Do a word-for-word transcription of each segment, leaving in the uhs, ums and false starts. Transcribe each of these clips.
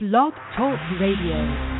Blog Talk Radio.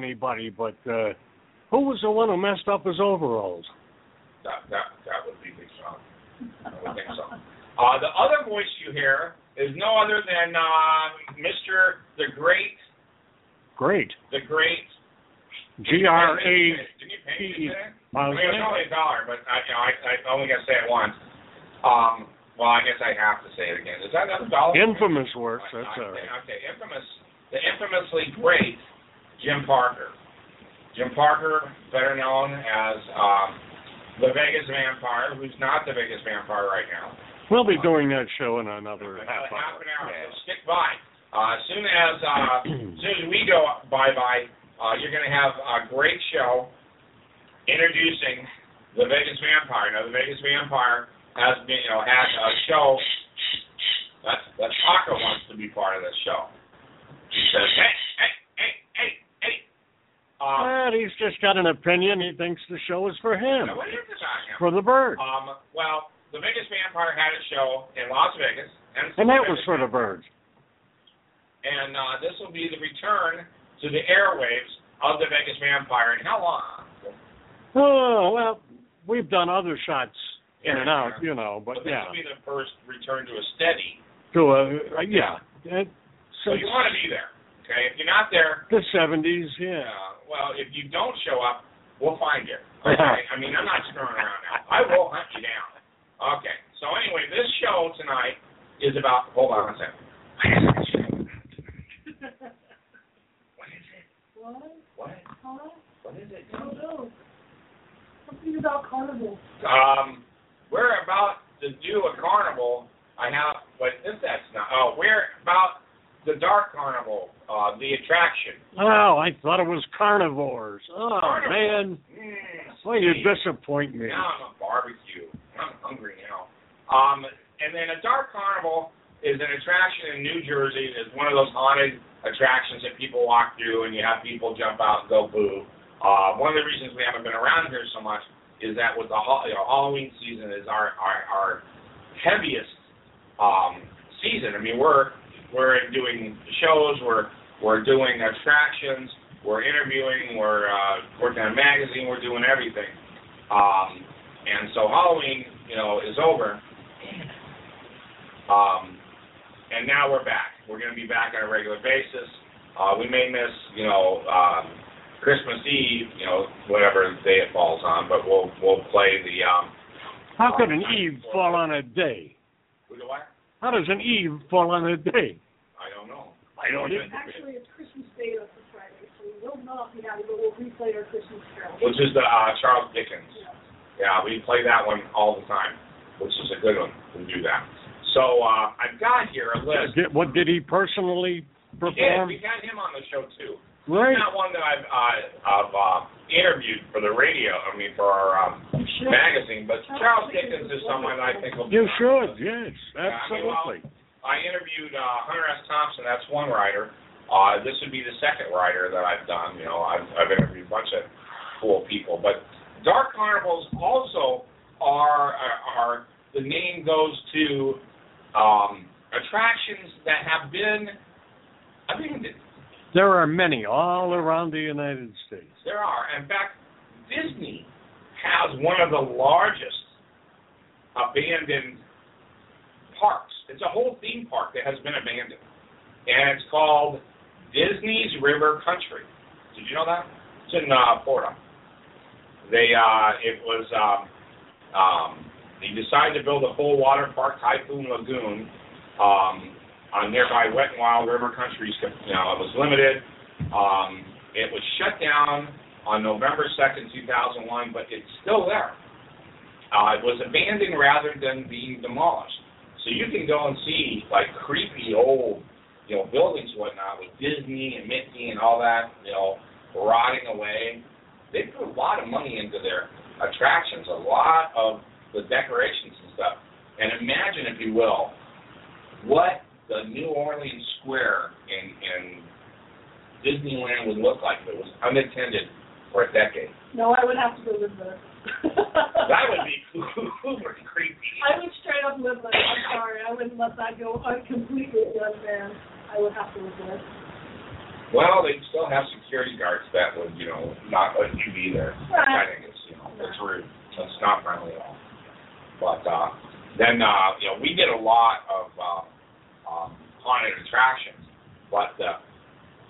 Anybody, but uh, who was the one who messed up his overalls? That that, that would be Big Sean. I would think so. Uh, the other voice you hear is no other than uh, Mister the Great. Great. The Great. G R A. Did you pay me today? I mean, it was only a dollar, but I, you know, I, I only got to say it once. Um, well, I guess I have to say it again. Is that another dollar? Infamous works. That's all right. Okay, infamous. The infamously great. Jim Parker. Jim Parker, better known as um, the Vegas Vampire, who's not the Vegas Vampire right now. We'll be um, doing that show in another half, half an hour. Yeah. So stick by. Uh, as soon as uh, as soon as we go bye bye, uh, you're going to have a great show introducing the Vegas Vampire. Now, the Vegas Vampire has been, you know, had a show that that Paco wants to be part of this show. He says, hey, hey. Um, well, he's just got an opinion. He thinks the show is for him. Now, what is it on him? For the birds. Um, well, the Vegas Vampire had a show in Las Vegas. And, and that was for the birds. And uh, this will be the return to the airwaves of the Vegas Vampire. And how long? Oh, well, we've done other shots in yeah, and out, you know. But, but this yeah. will be the first return to a steady. To a, uh, yeah. yeah. So, so you want to be there, okay? If you're not there. The seventies, yeah. Uh, Well, if you don't show up, we'll find you. Okay? I mean, I'm not screwing around now. I will hunt you down. Okay. So, anyway, this show tonight is about... Hold on a second. What is it? What? What? Huh? What is it? I don't know. Something about carnival. Um, we're about to do a carnival. I have... But this, that's not... Oh, we're about... The Dark Carnival, uh, the attraction. Oh, I thought it was carnivores. Oh, carnivores. Man. Mm, well, you disappoint me. Now I'm a barbecue. I'm hungry now. Um, and then a Dark Carnival is an attraction in New Jersey. It's one of those haunted attractions that people walk through and you have people jump out and go boo. Uh, one of the reasons we haven't been around here so much is that with the you know, Halloween season is our, our, our heaviest um, season. I mean, we're... We're doing shows. We're we're doing attractions. We're interviewing. We're uh, working on a magazine. We're doing everything. Um, and so Halloween, you know, is over. Um, and now we're back. We're going to be back on a regular basis. Uh, we may miss, you know, uh, Christmas Eve, you know, whatever day it falls on. But we'll we'll play the. Um, How could an Eve fall on a day? We do what? How does an eve fall on a day? I don't know. I don't even. Actually, it's Christmas Day on Friday, so we will not be happy, but we'll replay our Christmas Carol. Which is the uh, Charles Dickens. Yeah. yeah, we play that one all the time. which is a good one to do that. So uh, I've got here a list. Did, what did he personally perform? He did. We got him on the show, too. Right. He's not one that I've, uh, I've uh, interviewed for the radio, I mean, for our um, magazine, but Charles Dickens is someone that I think will be You should, yes, absolutely. I, mean, well, I interviewed uh, Hunter S. Thompson, that's one writer. Uh, this would be the second writer that I've done. You know, I've, I've interviewed a bunch of cool people. But Dark Carnivals also are, are, are the name goes to um, attractions that have been, I mean, there are many all around the United States. There are. In fact, Disney has one of the largest abandoned parks. It's a whole theme park that has been abandoned, and it's called Disney's River Country. Did you know that? It's in uh, Florida. They, uh, it was, um, um, they decided to build a full water park, Typhoon Lagoon, um, on nearby Wet n Wild River Country. You know, it was limited. Um, it was shut down on November second, two thousand one, but it's still there. Uh, it was abandoned rather than being demolished. So you can go and see, like, creepy old, you know, buildings and whatnot with Disney and Mickey and all that, you know, rotting away. They put a lot of money into their attractions, a lot of the decorations and stuff. And imagine, if you will, what the New Orleans Square in, in Disneyland would look like if it was unattended for a decade. No, I would have to go live there. That would be super creepy. I would straight up live there. I'm sorry. I wouldn't let that go completely unmanned. I would have to live there. Well, they still have security guards that would, you know, not let you be there. Right. I think it's, you know, it's rude. It's not friendly at all. But uh, then, uh, you know, we did a lot of uh, um, haunted attractions. But uh,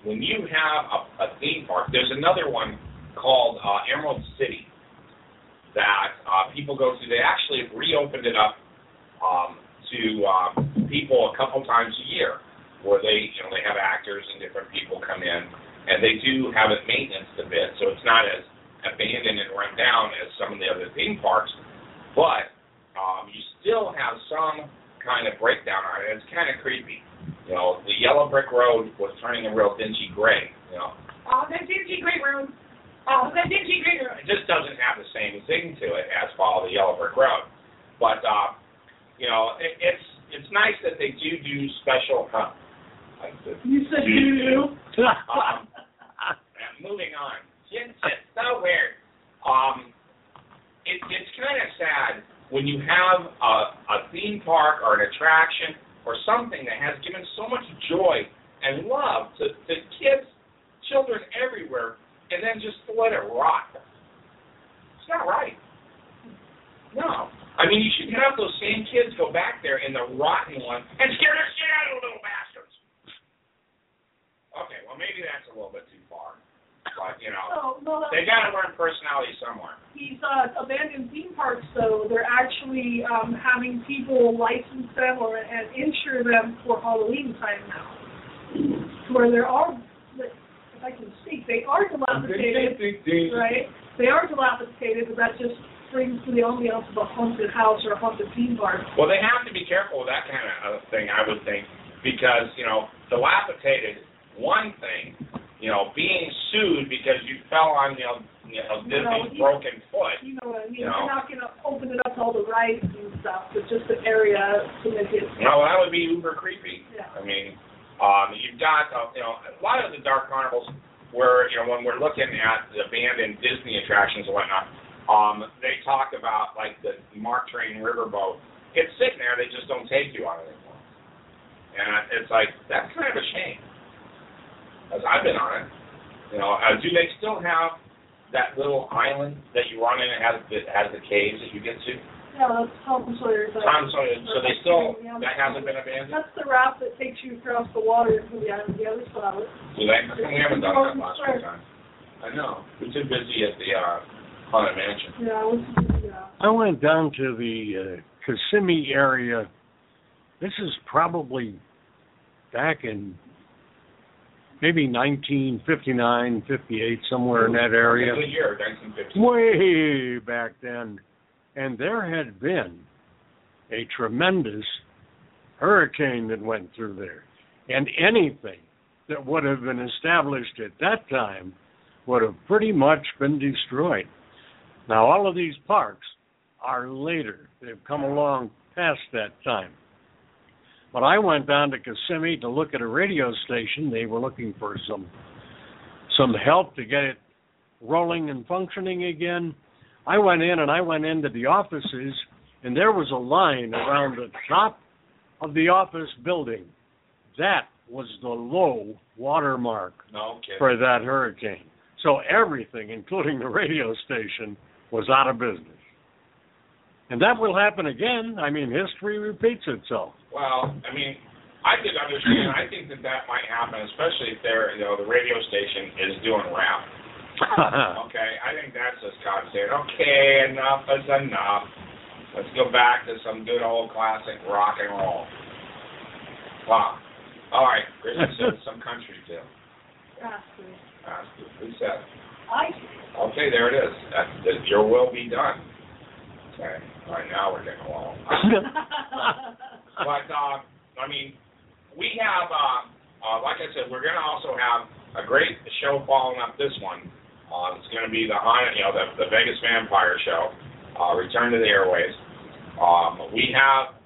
when you have a, a theme park, there's another one called uh, Emerald City that uh, people go to. They actually have reopened it up um, to um, people a couple times a year, where they, you know, they have actors and different people come in, and they do have it maintenance a bit, so it's not as abandoned and run down as some of the other theme parks, but um, you still have some kind of breakdown on it. It's kind of creepy. You know, the Yellow Brick Road was turning a real dingy gray, you know. Oh, that dingy gray road. Oh, that dingy gray road. It just doesn't have the same thing to it as follow the Yellow Brick Road. But, uh, you know, it, it's it's nice that they do do special huh? You said you do. Um, moving on. It's so weird. Um, it, it's kind of sad when you have a, a theme park or an attraction or something that has given so much joy and love to, to kids, children everywhere, and then just to let it rot. It's not right. No. I mean, you should have those same kids go back there in the rotten one and scare the shit out of the little bastards. Okay, well, maybe that's a little bit too far. But, you know, oh, well, they got to learn personality somewhere. These uh, abandoned theme parks, though, they're actually um, having people license them or, and insure them for Halloween time now. Where there are, if I can speak, they are dilapidated, right? They are dilapidated, but that just brings to the ambiance of a haunted house or a haunted theme park. Well, they have to be careful with that kind of thing, I would think, because, you know, dilapidated, one thing, you know, being sued because you fell on, you know, you know Disney's you know, broken foot. You know what I mean? You know. They're not going to open it up to all the rides and stuff. It's just an area to make it. No, that would be uber creepy. Yeah. I mean, um, you've got, uh, you know, a lot of the Dark Carnivals where, you know, when we're looking at the abandoned Disney attractions and whatnot, um, they talk about, like, the Mark Twain riverboat. It's sitting there. They just don't take you on it anymore. And it's like, that's kind of a shame. As I've been on it, you know, uh, do they still have that little island that you run in and has the, has the caves that you get to? Yeah, that's Tom Sawyer. Tom Sawyer. So they still, that hasn't been abandoned? That's the raft that takes you across the water to the island, the other side of it. So they, we haven't done that last few times. I know. We're too busy at the uh, Haunted Mansion. Yeah, I was busy, yeah. I went down to the uh, Kissimmee area. This is probably back in maybe nineteen fifty-nine, fifty-eight, somewhere in that area. That's a year, nineteen fifty-nine. Way back then. And there had been a tremendous hurricane that went through there. And anything that would have been established at that time would have pretty much been destroyed. Now, all of these parks are later. They've come along past that time. But I went down to Kissimmee to look at a radio station. They were looking for some some help to get it rolling and functioning again. I went in, and I went into the offices, and there was a line around the top of the office building. That was the low watermark no, okay. for that hurricane. So everything, including the radio station, was out of business. And that will happen again. I mean, history repeats itself. Well, I mean, I could understand. I think that that might happen, especially if they're, you know, the radio station is doing rap. Okay, I think that's just God saying, okay, enough is enough. Let's go back to some good old classic rock and roll. Wow. All right, Christian said some country too. Gospel. Gospel. Who said it? I did. Okay, there it is. That's, that, your will be done. Okay. All right, now we're getting along. But, uh, I mean, we have, uh, uh, like I said, we're going to also have a great show following up this one. Uh, it's going to be the, you know, the, the Vegas Vampire show, uh, Return to the Airways. Um, we have,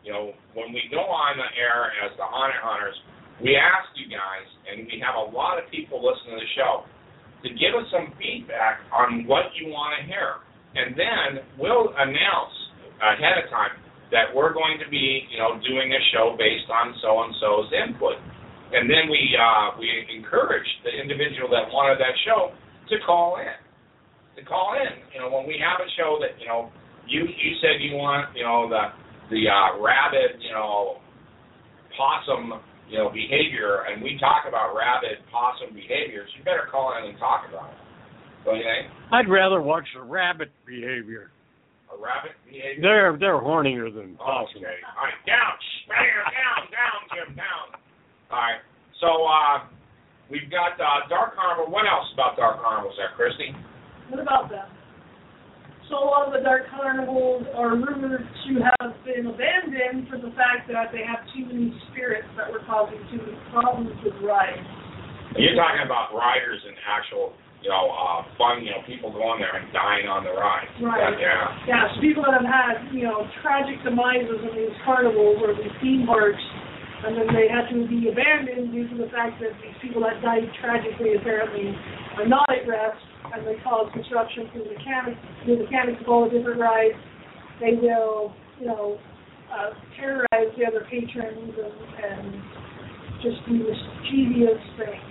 you know, when we go on the air as the Honor Hunters, we ask you guys, and we have a lot of people listening to the show, to give us some feedback on what you want to hear. And then we'll announce ahead of time that we're going to be, you know, doing a show based on so-and-so's input. And then we uh, we encourage the individual that wanted that show to call in, to call in. You know, when we have a show that, you know, you you said you want, you know, the the uh, rabid, you know, possum, you know, behavior, and we talk about rabid possum behaviors, you better call in and talk about it. Okay? I'd rather watch the rabbit behavior. A rabbit behavior? They're, they're hornier than possum. Okay. All right, down, bam, down, down, Jim, down. All right, so uh, we've got uh, Dark Carnival. What else about Dark Carnival is there, Christy? What about that? So a lot of the Dark Carnivals are rumored to have been abandoned for the fact that they have too many spirits that were causing too many problems with rides. You're talking about riders and actual... you know, uh, fun, you know, people going there and dying on the ride. Right. But, yeah. Yeah, so people that have had, you know, tragic demises in these carnivals or these theme parks, and then they had to be abandoned due to the fact that these people that died tragically apparently are not at rest, and they cause disruption to the mechanics, to the mechanics of all the different rides. They will, you know, uh, terrorize the other patrons and, and just do mischievous things.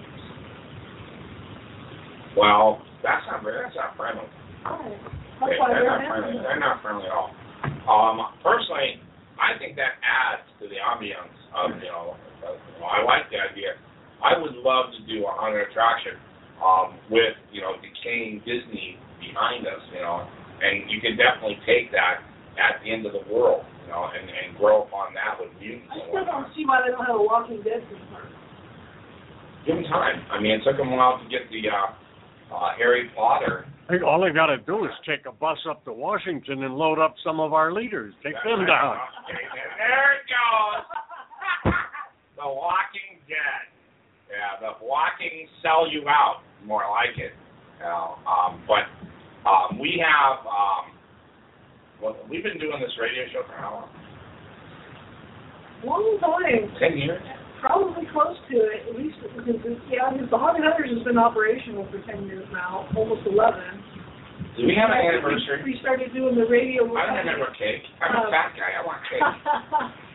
Well, that's not that's not friendly. Right. That's why they're, they're not friendly. They're not friendly at all. Um, personally, I think that adds to the ambiance of, you know, of, you know, I like the idea. I would love to do a haunted attraction um, with, you know, decaying Disney behind us, you know, and you can definitely take that at the end of the world, you know, and, and grow upon that with mutants. I still don't see why they don't have a Walking Dead part. Give them time. I mean, it took them a while to get the. Uh, Uh, Harry Potter. I think all they got to do is take a bus up to Washington and load up some of our leaders. Take That's them right. down. Okay, there it goes. The Walking Dead. Yeah, the Walking Sell You Out. More like it. You know, um, but um, we have, um, well, we've been doing this radio show for how long? Long time. Ten years? Probably close to it, at least because it's, yeah, because the Haunted Hunters has been operational for ten years now, almost eleven. Do we have an anniversary? We started doing the radio. I don't remember cake. I'm um, a fat guy. I want cake.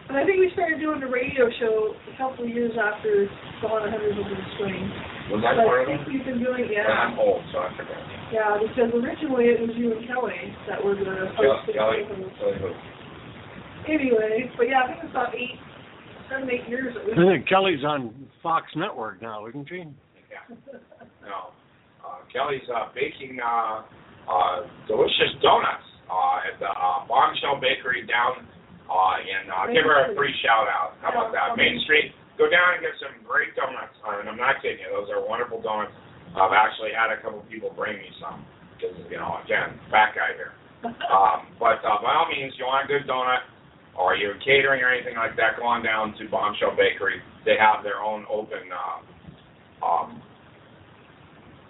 And I think we started doing the radio show a couple of years after the Haunted Hunters was in swing. Was that part of it? I think we've been doing it. Yeah. I'm old, so I forgot. Yeah, because originally it was you and Kelly that were the hosts. Kelly. Kelly who? Anyway, but yeah, I think it's about eight. Seven, eight years at least. I think Kelly's on Fox Network now, isn't she? Yeah. No. Uh, Kelly's uh, baking uh, uh, delicious donuts uh, at the uh, Bombshell Bakery down uh, in. Uh, give her a free shout out. How about that? Main Street. Go down and get some great donuts. I mean, I'm not kidding you. Those are wonderful donuts. I've actually had a couple people bring me some because, you know, again, fat guy here. Um, but uh, by all means, you want a good donut. or you're catering or anything like that, go on down to Bombshell Bakery. They have their own open uh, um,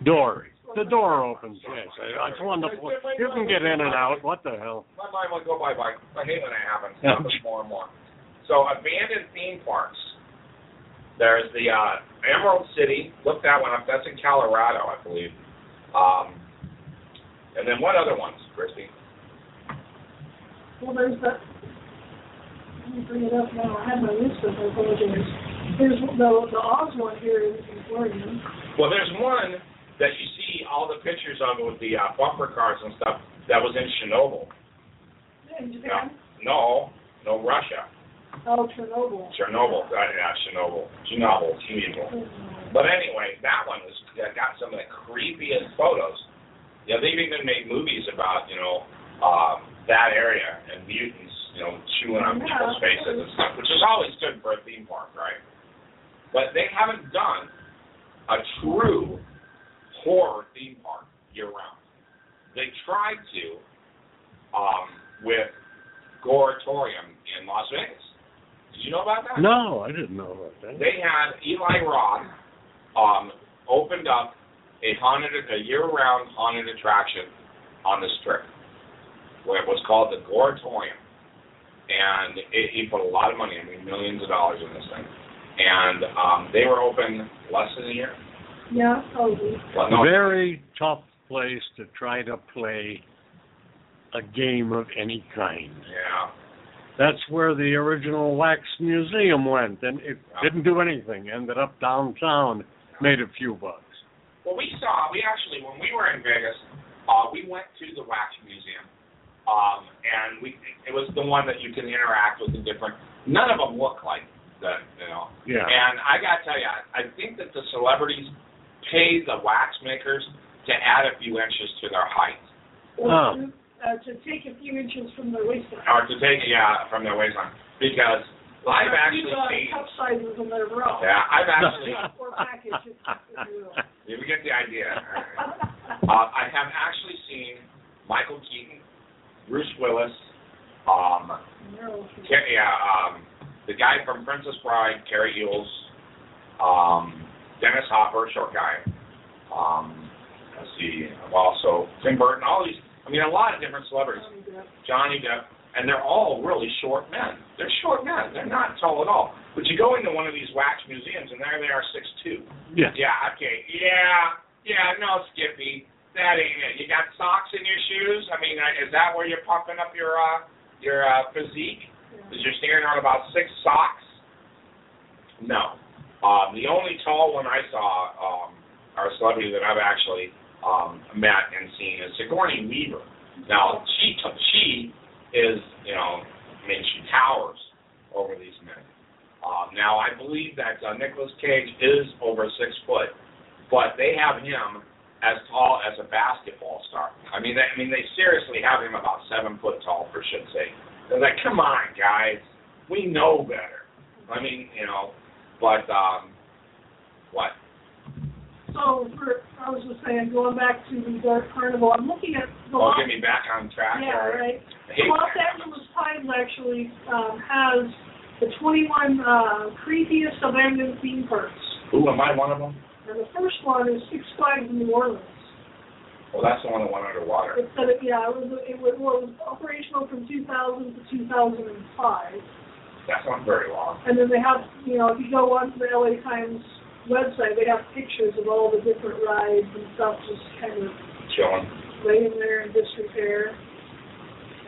door. The door opens, yes. It's wonderful. You can get in and out. What the hell? My mind will go bye-bye. I hate when it happens. It happens more and more. So abandoned theme parks. There's the uh, Emerald City. Look that one up. That's in Colorado, I believe. Um, and then what other ones, Christy? Well, there's the... Let me bring it up now. I had my list of my apologies. There's the, the Oz one here in Florida. Well, there's one that you see all the pictures of with the uh, bumper cars and stuff that was in Chernobyl. In Japan? No, no, no Russia. Oh, Chernobyl. Chernobyl, yeah, yeah Chernobyl. Chernobyl, Chernobyl. Mm-hmm. But anyway, that one was that got some of the creepiest photos. Yeah, they've even made movies about, you know, um, that area and mutants, you know, chewing on yeah, people's faces and stuff, which is always good for a theme park, right? But they haven't done a true horror theme park year-round. They tried to um, with Goratorium in Las Vegas. Did you know about that? No, I didn't know about that. They had Eli Roth um, opened up a haunted, a year-round haunted attraction on the Strip, where it was called the Goratorium, and it, he put a lot of money, I mean millions of dollars in this thing, and um, they were open less than a year. Yeah, totally. Well, no. Very tough place to try to play a game of any kind. Yeah. That's where the original Wax Museum went, and it yeah. didn't do anything. Ended up downtown, yeah. made a few bucks. Well, we saw, we actually, when we were in Vegas, uh, we went to the Wax Museum, um, and we it was the one that you can interact with the different, none of them look like that, you know. Yeah. And I got to tell you, I, I think that the celebrities pay the wax makers to add a few inches to their height. Or oh. to, uh, to take a few inches from their waistline. Or to take, yeah, from their waistline. Because well, I've actually uh, seen... cup sizes in their row. Yeah, I've actually... or package in their row. You get the idea. uh, I have actually seen Michael Keaton, Bruce Willis, um, Ke- yeah, um, the guy from Princess Bride, Cary Elwes, um... Dennis Hopper, short guy. Um, let's see. Also, Tim Burton. All these. I mean, a lot of different celebrities. Johnny Depp. Johnny Depp. And they're all really short men. They're short men. They're not tall at all. But you go into one of these wax museums, and there they are, six two. Yeah. Yeah. Okay. Yeah. Yeah. No, Skippy. That ain't it. You got socks in your shoes. I mean, is that where you're pumping up your uh, your uh, physique? Because you're staring on about six socks. No. Um, the only tall one I saw, um, or a celebrity that I've actually um, met and seen, is Sigourney Weaver. Now, she she is, you know, I mean, she towers over these men. Um, now, I believe that uh, Nicolas Cage is over six foot, but they have him as tall as a basketball star. I mean, they, I mean, they seriously have him about seven foot tall, for shit's sake. They're like, come on, guys, we know better. I mean, you know. But, um, what? So, for, I was just saying, going back to the Dark Carnival, I'm looking at the oh, Los... get me back on track. Yeah, or, right. The Los Angeles Times actually um, has the twenty-one uh, creepiest abandoned theme parks. Ooh, am I one of them? And the first one is Six Flags in New Orleans. Well, that's the one that went underwater. It said, it, yeah, it was, it, was, well, it was operational from two thousand to two thousand five. That's not very long. And then they have, you know, if you go on to the L A Times website, they have pictures of all the different rides and stuff just kind of chilling, laying there in disrepair.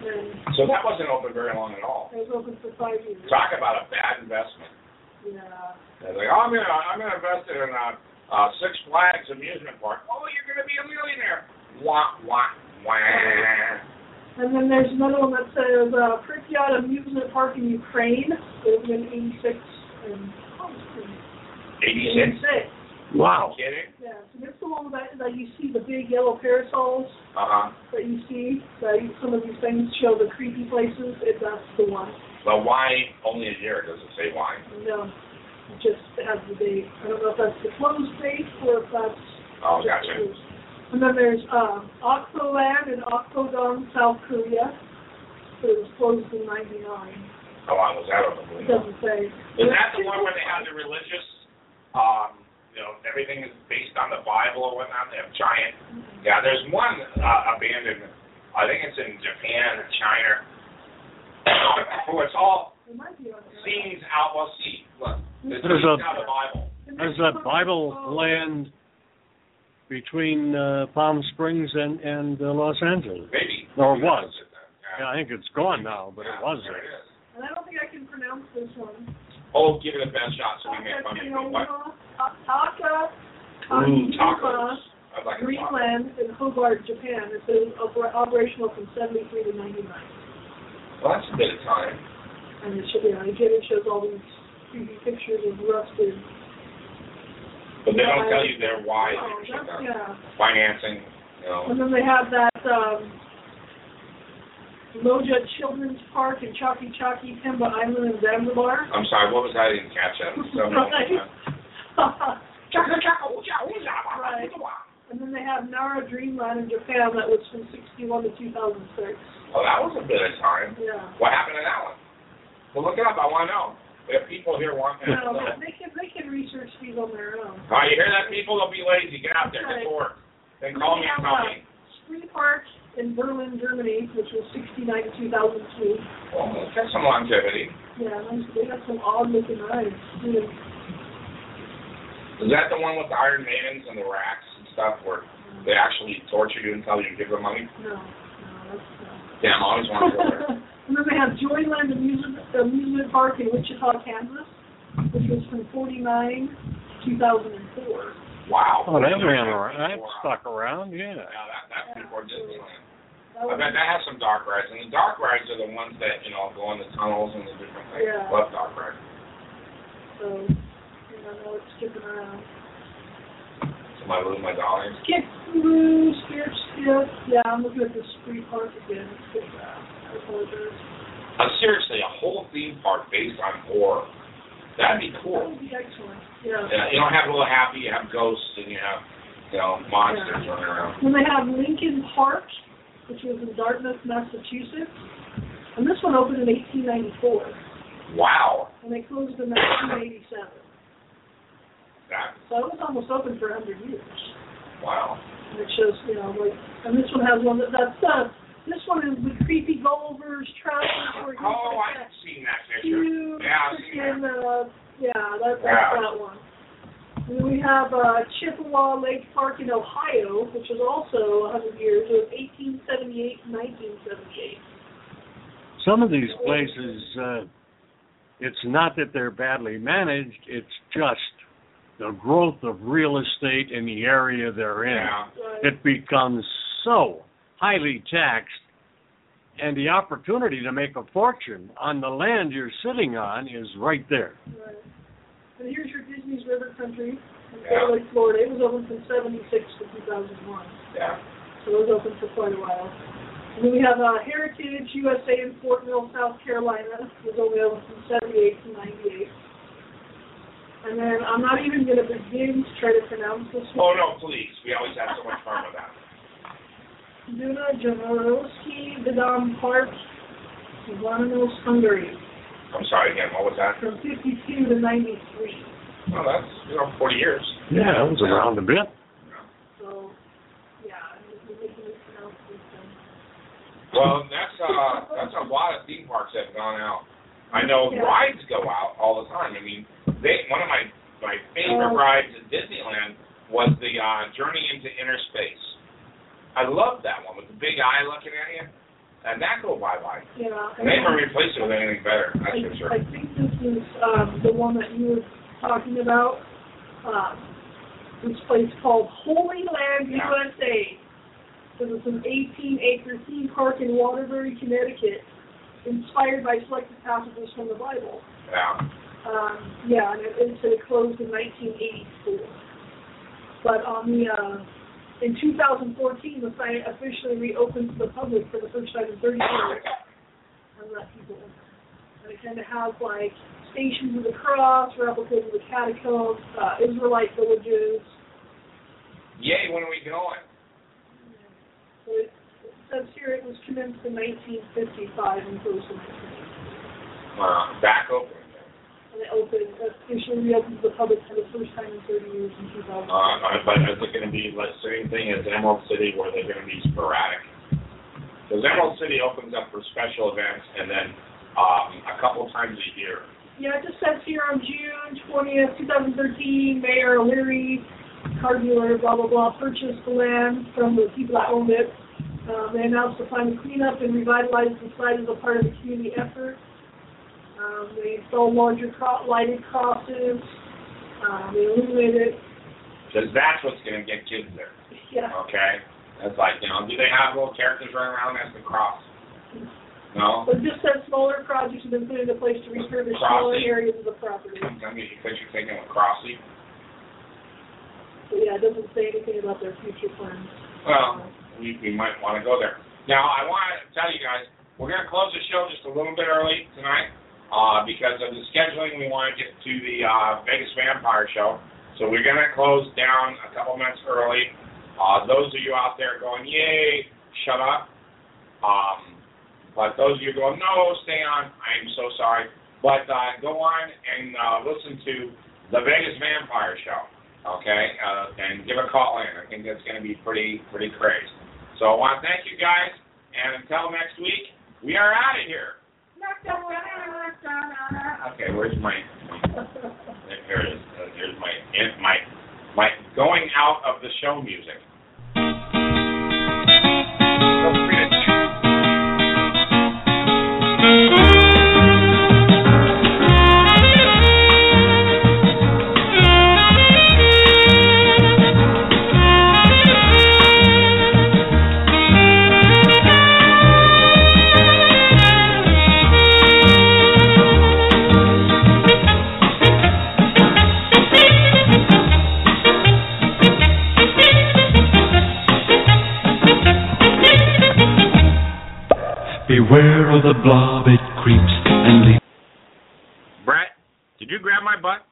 And so that wasn't open very long at all. It was open for five years. Talk about a bad investment. Yeah. They're like, oh, I'm gonna, I'm gonna invest in a uh, Six Flags amusement park. Oh, you're gonna be a millionaire. Wah wah wah. And then there's another one that says uh, Pripyat Amusement Park in Ukraine. It was in eighty-six. And, oh, eighty-six? eighty-six. Wow. Kidding? Yeah. So that's the one that, that you see the big yellow parasols uh-huh. that you see. That you, some of these things show the creepy places. It, that's the one. Well, why only a year? Does it say why? No. It just has the date. I don't know if that's the closed date or if that's... Oh, gotcha. Closed. And then there's uh, Oktoland in Oktogon, South Korea. So it was closed in ninety-nine. How long was that on the balloon? Was that the one where they had the religious, um, you know, everything is based on the Bible or whatnot? They have giant. Yeah, there's one uh, abandoned, I think it's in Japan or China, where it's all scenes out, well, see, look, there's scenes a, out of the Bible. There's a Bible land between uh, Palm Springs and, and uh, Los Angeles. Maybe. Or it was. Yeah, I think it's gone now, but yeah, it was there. It is. And I don't think I can pronounce this one. Oh, give it a best shot so we make fun of you. What? Taka Akiba, like Greenland, and Hobart, Japan. It's been operational from seventy-three to ninety-nine. Well, that's a bit of time. And it should be on. Again, it shows all these creepy pictures of rusted. But they don't tell you their why. Oh, that's, yeah. Financing. You know. And then they have that... Um, Moja Children's Park in Chaki Chaki, Pemba Island, and Zanzibar. I'm sorry, what was that? I didn't catch that. Right. And then they have Nara Dreamland in Japan that was from sixty-one to two thousand six. Oh, that was a bit of time. Yeah. What happened to that one? Well, look it up. I want to know. We have people here wanting to know. No, they can, they can research these on their own. All right, you hear that, people? Don't be lazy. Get out there. Right. Get to work. Then call me and tell me. Spreepark in Berlin, Germany, which was sixty-nine to two thousand two. Oh, that's got some longevity. Yeah, they got some odd-looking eyes. Yeah. Is that the one with the Iron Maidens and the racks and stuff where no. they actually torture you until you give them money? No, no, that's not. Damn, I always want to go there. And then they have Joyland Amusement, Amusement Park in Wichita, Kansas, which was from forty-nine to two thousand four. Wow. Oh, that ran around. That stuck around, yeah. Yeah, that, that's yeah, before Disneyland. I bet that has some dark rides. And the dark rides are the ones that, you know, go in the tunnels and the different things. Yeah. Love dark rides. So, you know, it's skipping around. Somebody lose my dollar? Skip, lose, skip, skip. Yeah, I'm looking at the Spreepark again. Skip that. I apologize. Uh, seriously, a whole theme park based on horror. That'd be cool. That would be excellent. Yeah. Yeah, you don't have a little happy, you have ghosts and you have, you know, monsters yeah. running around. And they have Lincoln Park, which was in Dartmouth, Massachusetts. And this one opened in eighteen ninety-four. Wow. And they closed in nineteen eighty-seven. That. So it was almost open for one hundred years. Wow. And it shows, you know, like, and this one has one that, that's uh, this one is with creepy Gulliver's Travels. Oh, like I've seen that picture. Huge yeah, I've seen and, that. Uh, yeah, that, that's yeah. that one. And we have uh, Chippewa Lake Park in Ohio, which is also one hundred years. It was eighteen seventy-eight to nineteen seventy-eight. Some of these places, uh, it's not that they're badly managed. It's just the growth of real estate in the area they're in. Yeah. Right. It becomes so highly taxed, and the opportunity to make a fortune on the land you're sitting on is right there. Right. And here's your Disney's River Country in yeah. Florida, Florida. It was open from seventy-six to two thousand one. Yeah. So it was open for quite a while. And then we have uh, Heritage U S A in Fort Mill, South Carolina. It was only open from seventy-eight to ninety-eight. And then I'm not even going to begin to try to pronounce this one. Oh, no, please. We always have so much fun with that. Duna Jaworowski Vidam Park, Varnos, Hungary. I'm sorry again, what was that? From fifty-two to ninety-three. Well, that's, you know, forty years. Yeah, that was around a bit. So, yeah, we're making this announcement. Well, that's, uh, that's a lot of theme parks that have gone out. I know yeah. rides go out all the time. I mean, they, one of my, my favorite um, rides at Disneyland was the uh, Journey into Inner Space. I love that one with the big eye looking at you, and that go bye-bye. Yeah. And they haven't replaced it with anything better, that's I, for sure. I think this is um, the one that you were talking about, uh, this place called Holy Land, yeah. U S A. So it's an eighteen-acre theme park in Waterbury, Connecticut, inspired by selected passages from the Bible. Yeah. Um, yeah, and it, it closed in nineteen eighty-four. But on the... Uh, In two thousand fourteen, the site officially reopened to the public for the first time in thirty years. And let people in. And it kind of has like Stations of the Cross, replicas of the Catacombs, uh, Israelite villages. Yay, when are we going? So it, it says here it was commenced in nineteen fifty-five and closed in nineteen fifty-eight. uh, back open. And it opened. They should reopen to the public for the first time in thirty years in two thousand. Uh, but is it going to be the same thing as Emerald City, where they're going to be sporadic? Because Emerald City opens up for special events, and then um, a couple times a year. Yeah, it just says here on June twentieth, twenty thirteen, Mayor O'Leary, card dealer, blah, blah, blah, purchased the land from the people that owned it. Um, they announced the plan to clean up and revitalize the site as a part of the community effort. Um, they installed larger cro- lighted crosses. Um, they illuminated it. Because that's what's going to get kids there. Yeah. Okay? That's like, you know, do they have little characters running around as the cross? No? But just that smaller projects have been put into place to refurbish smaller areas of the property. I mean, you think you're thinking of Crossy? But yeah, it doesn't say anything about their future plans. Well, we, we might want to go there. Now, I want to tell you guys, we're going to close the show just a little bit early tonight uh, because of the scheduling. We want to get to the uh, Vegas Vampire show. So we're going to close down a couple minutes early. Uh, those of you out there going, yay, shut up. Um... But those of you going, no, stay on, I am so sorry. But uh, go on and uh, listen to the Vegas Vampire show, okay? Uh, and give a call in. I think that's going to be pretty, pretty crazy. So I want to thank you guys, and until next week, we are out of here. Okay, where's my? Here it is. Uh, here's my my my going out of the show music. Beware of the blob, it creeps and leaps. Brett, did you grab my butt?